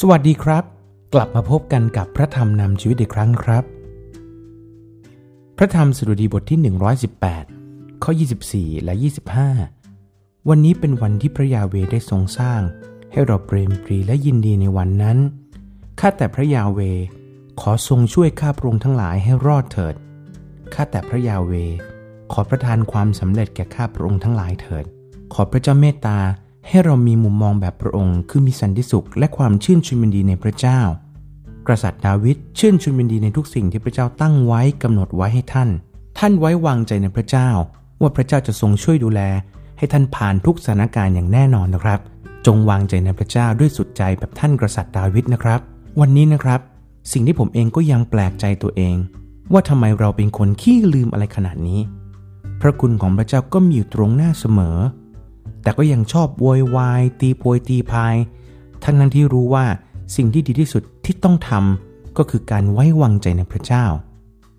สวัสดีครับกลับมาพบกันกับพระธรรมนำชีวิตอีกครั้งครับพระธรรมสดุดีบทที่118ข้อ24และ25วันนี้เป็นวันที่พระยาเวห์ได้ทรงสร้างให้เราเปรมปรีและยินดีในวันนั้นข้าแต่พระยาเวห์ขอทรงช่วยข้าพระองค์ทั้งหลายให้รอดเถิดข้าแต่พระยาเวห์ขอประทานความสำเร็จแก่ข้าพระองค์ทั้งหลายเถิดขอพระเจ้าเมตตาให้เรามีมุมมองแบบพระองค์คือมีสันติสุขและความชื่นชมยินดีในพระเจ้ากษัตริย์ดาวิดชื่นชมยินดีในทุกสิ่งที่พระเจ้าตั้งไว้กำหนดไว้ให้ท่านไว้วางใจในพระเจ้าว่าพระเจ้าจะทรงช่วยดูแลให้ท่านผ่านทุกสถานการณ์อย่างแน่นอนนะครับจงวางใจในพระเจ้าด้วยสุดใจแบบท่านกษัตริย์ดาวิดนะครับวันนี้นะครับสิ่งที่ผมเองก็ยังแปลกใจตัวเองว่าทำไมเราเป็นคนขี้ลืมอะไรขนาดนี้พระคุณของพระเจ้าก็มีอยู่ตรงหน้าเสมอแต่ก็ยังชอบโวยวายตีโพยตีพายทั้งที่รู้ว่าสิ่งที่ดีที่สุดที่ต้องทำก็คือการไว้วางใจในพระเจ้า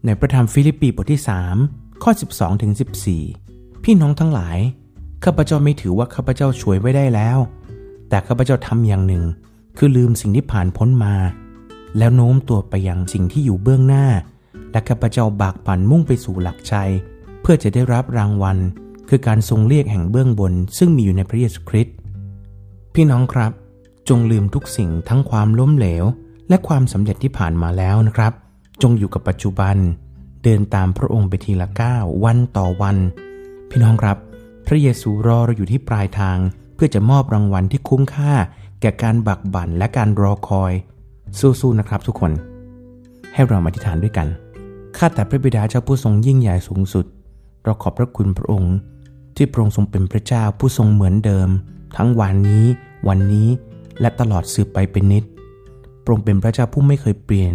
ในพระธรรมฟิลิปปีบทที่3ข้อ 12-14 พี่น้องทั้งหลายข้าพเจ้าไม่ถือว่าข้าพเจ้าช่วยไว้ได้แล้วแต่ข้าพเจ้าทำอย่างหนึ่งคือลืมสิ่งที่ผ่านพ้นมาแล้วโน้มตัวไปยังสิ่งที่อยู่เบื้องหน้าและข้าพเจ้าบากบั่นมุ่งไปสู่หลักชัยเพื่อจะได้รับรางวัลคือการทรงเรียกแห่งเบื้องบนซึ่งมีอยู่ในพระเยซูคริสต์พี่น้องครับจงลืมทุกสิ่งทั้งความล้มเหลวและความสำเร็จที่ผ่านมาแล้วนะครับจงอยู่กับปัจจุบันเดินตามพระองค์ไปทีละก้าววันต่อวันพี่น้องครับพระเยซูรอเราอยู่ที่ปลายทางเพื่อจะมอบรางวัลที่คุ้มค่าแก่การบักบั่นและการรอคอยสู้ๆนะครับทุกคนให้เรามาอธิษฐานด้วยกันข้าแต่พระบิดาเจ้าผู้ทรงยิ่งใหญ่สูงสุดเราขอบพระคุณพระองค์ที่พระองค์ทรงเป็นพระเจ้าผู้ทรงเหมือนเดิมทั้งวันนี้และตลอดสืบไปเป็นนิจพระองค์เป็นพระเจ้าผู้ไม่เคยเปลี่ยน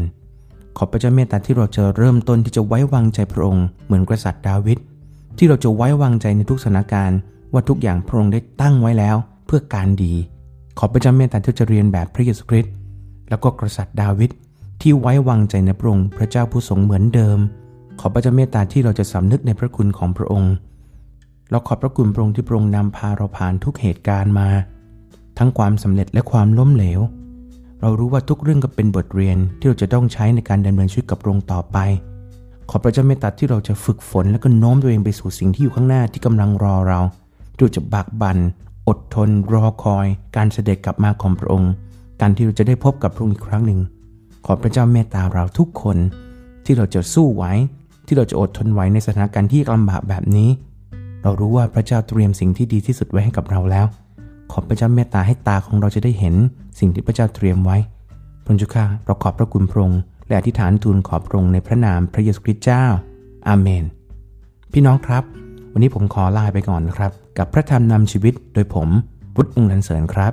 ขอพระเจ้าเมตตาที่เราจะเริ่มต้นที่จะไว้วางใจพระองค์เหมือนกษัตริย์ดาวิดที่เราจะไว้วางใจในทุกสถานการณ์ว่าทุกอย่างพระองค์ได้ตั้งไว้แล้วเพื่อการดีขอพระเจ้าเมตตาที่จะเรียนแบบพระเยซูคริสต์แล้วก็กษัตริย์ดาวิดที่ไว้วางใจในพระองค์พระเจ้าผู้ทรงเหมือนเดิมขอพระเจ้าเมตตาที่เราจะสำนึกในพระคุณของพระองค์เราขอบพระคุณพระองค์ที่พระองค์นำพาเราผ่านทุกเหตุการณ์มาทั้งความสำเร็จและความล้มเหลวเรารู้ว่าทุกเรื่องก็เป็นบทเรียนที่เราจะต้องใช้ในการดำเนินชีวิตกับพระองค์ต่อไปขอพระเจ้าเมตตาที่เราจะฝึกฝนและก็โน้มตัวเองไปสู่สิ่งที่อยู่ข้างหน้าที่กำลังรอเราเราจะบากบั่นอดทนรอคอยการเสด็จกลับมาของพระองค์การที่เราจะได้พบกับพระองค์อีกครั้งหนึ่งขอพระเจ้าเมตตาเราทุกคนที่เราจะสู้ไหวที่เราจะอดทนไหวในสถานการณ์ที่ลำบากแบบนี้เรารู้ว่าพระเจ้าเตรียมสิ่งที่ดีที่สุดไว้ให้กับเราแล้วขอพระเจ้าเมตตาให้ตาของเราจะได้เห็นสิ่งที่พระเจ้าเตรียมไว้พระเจ้าข้าเราขอบพระคุณพระองค์และอธิษฐานทูลขอพระองค์ในพระนามพระเยซูคริสต์เจ้าอาเมนพี่น้องครับวันนี้ผมขอลาไปก่อนนะครับกับพระธรรมนำชีวิตโดยผมวุฒิ องค์หลันเสริญครับ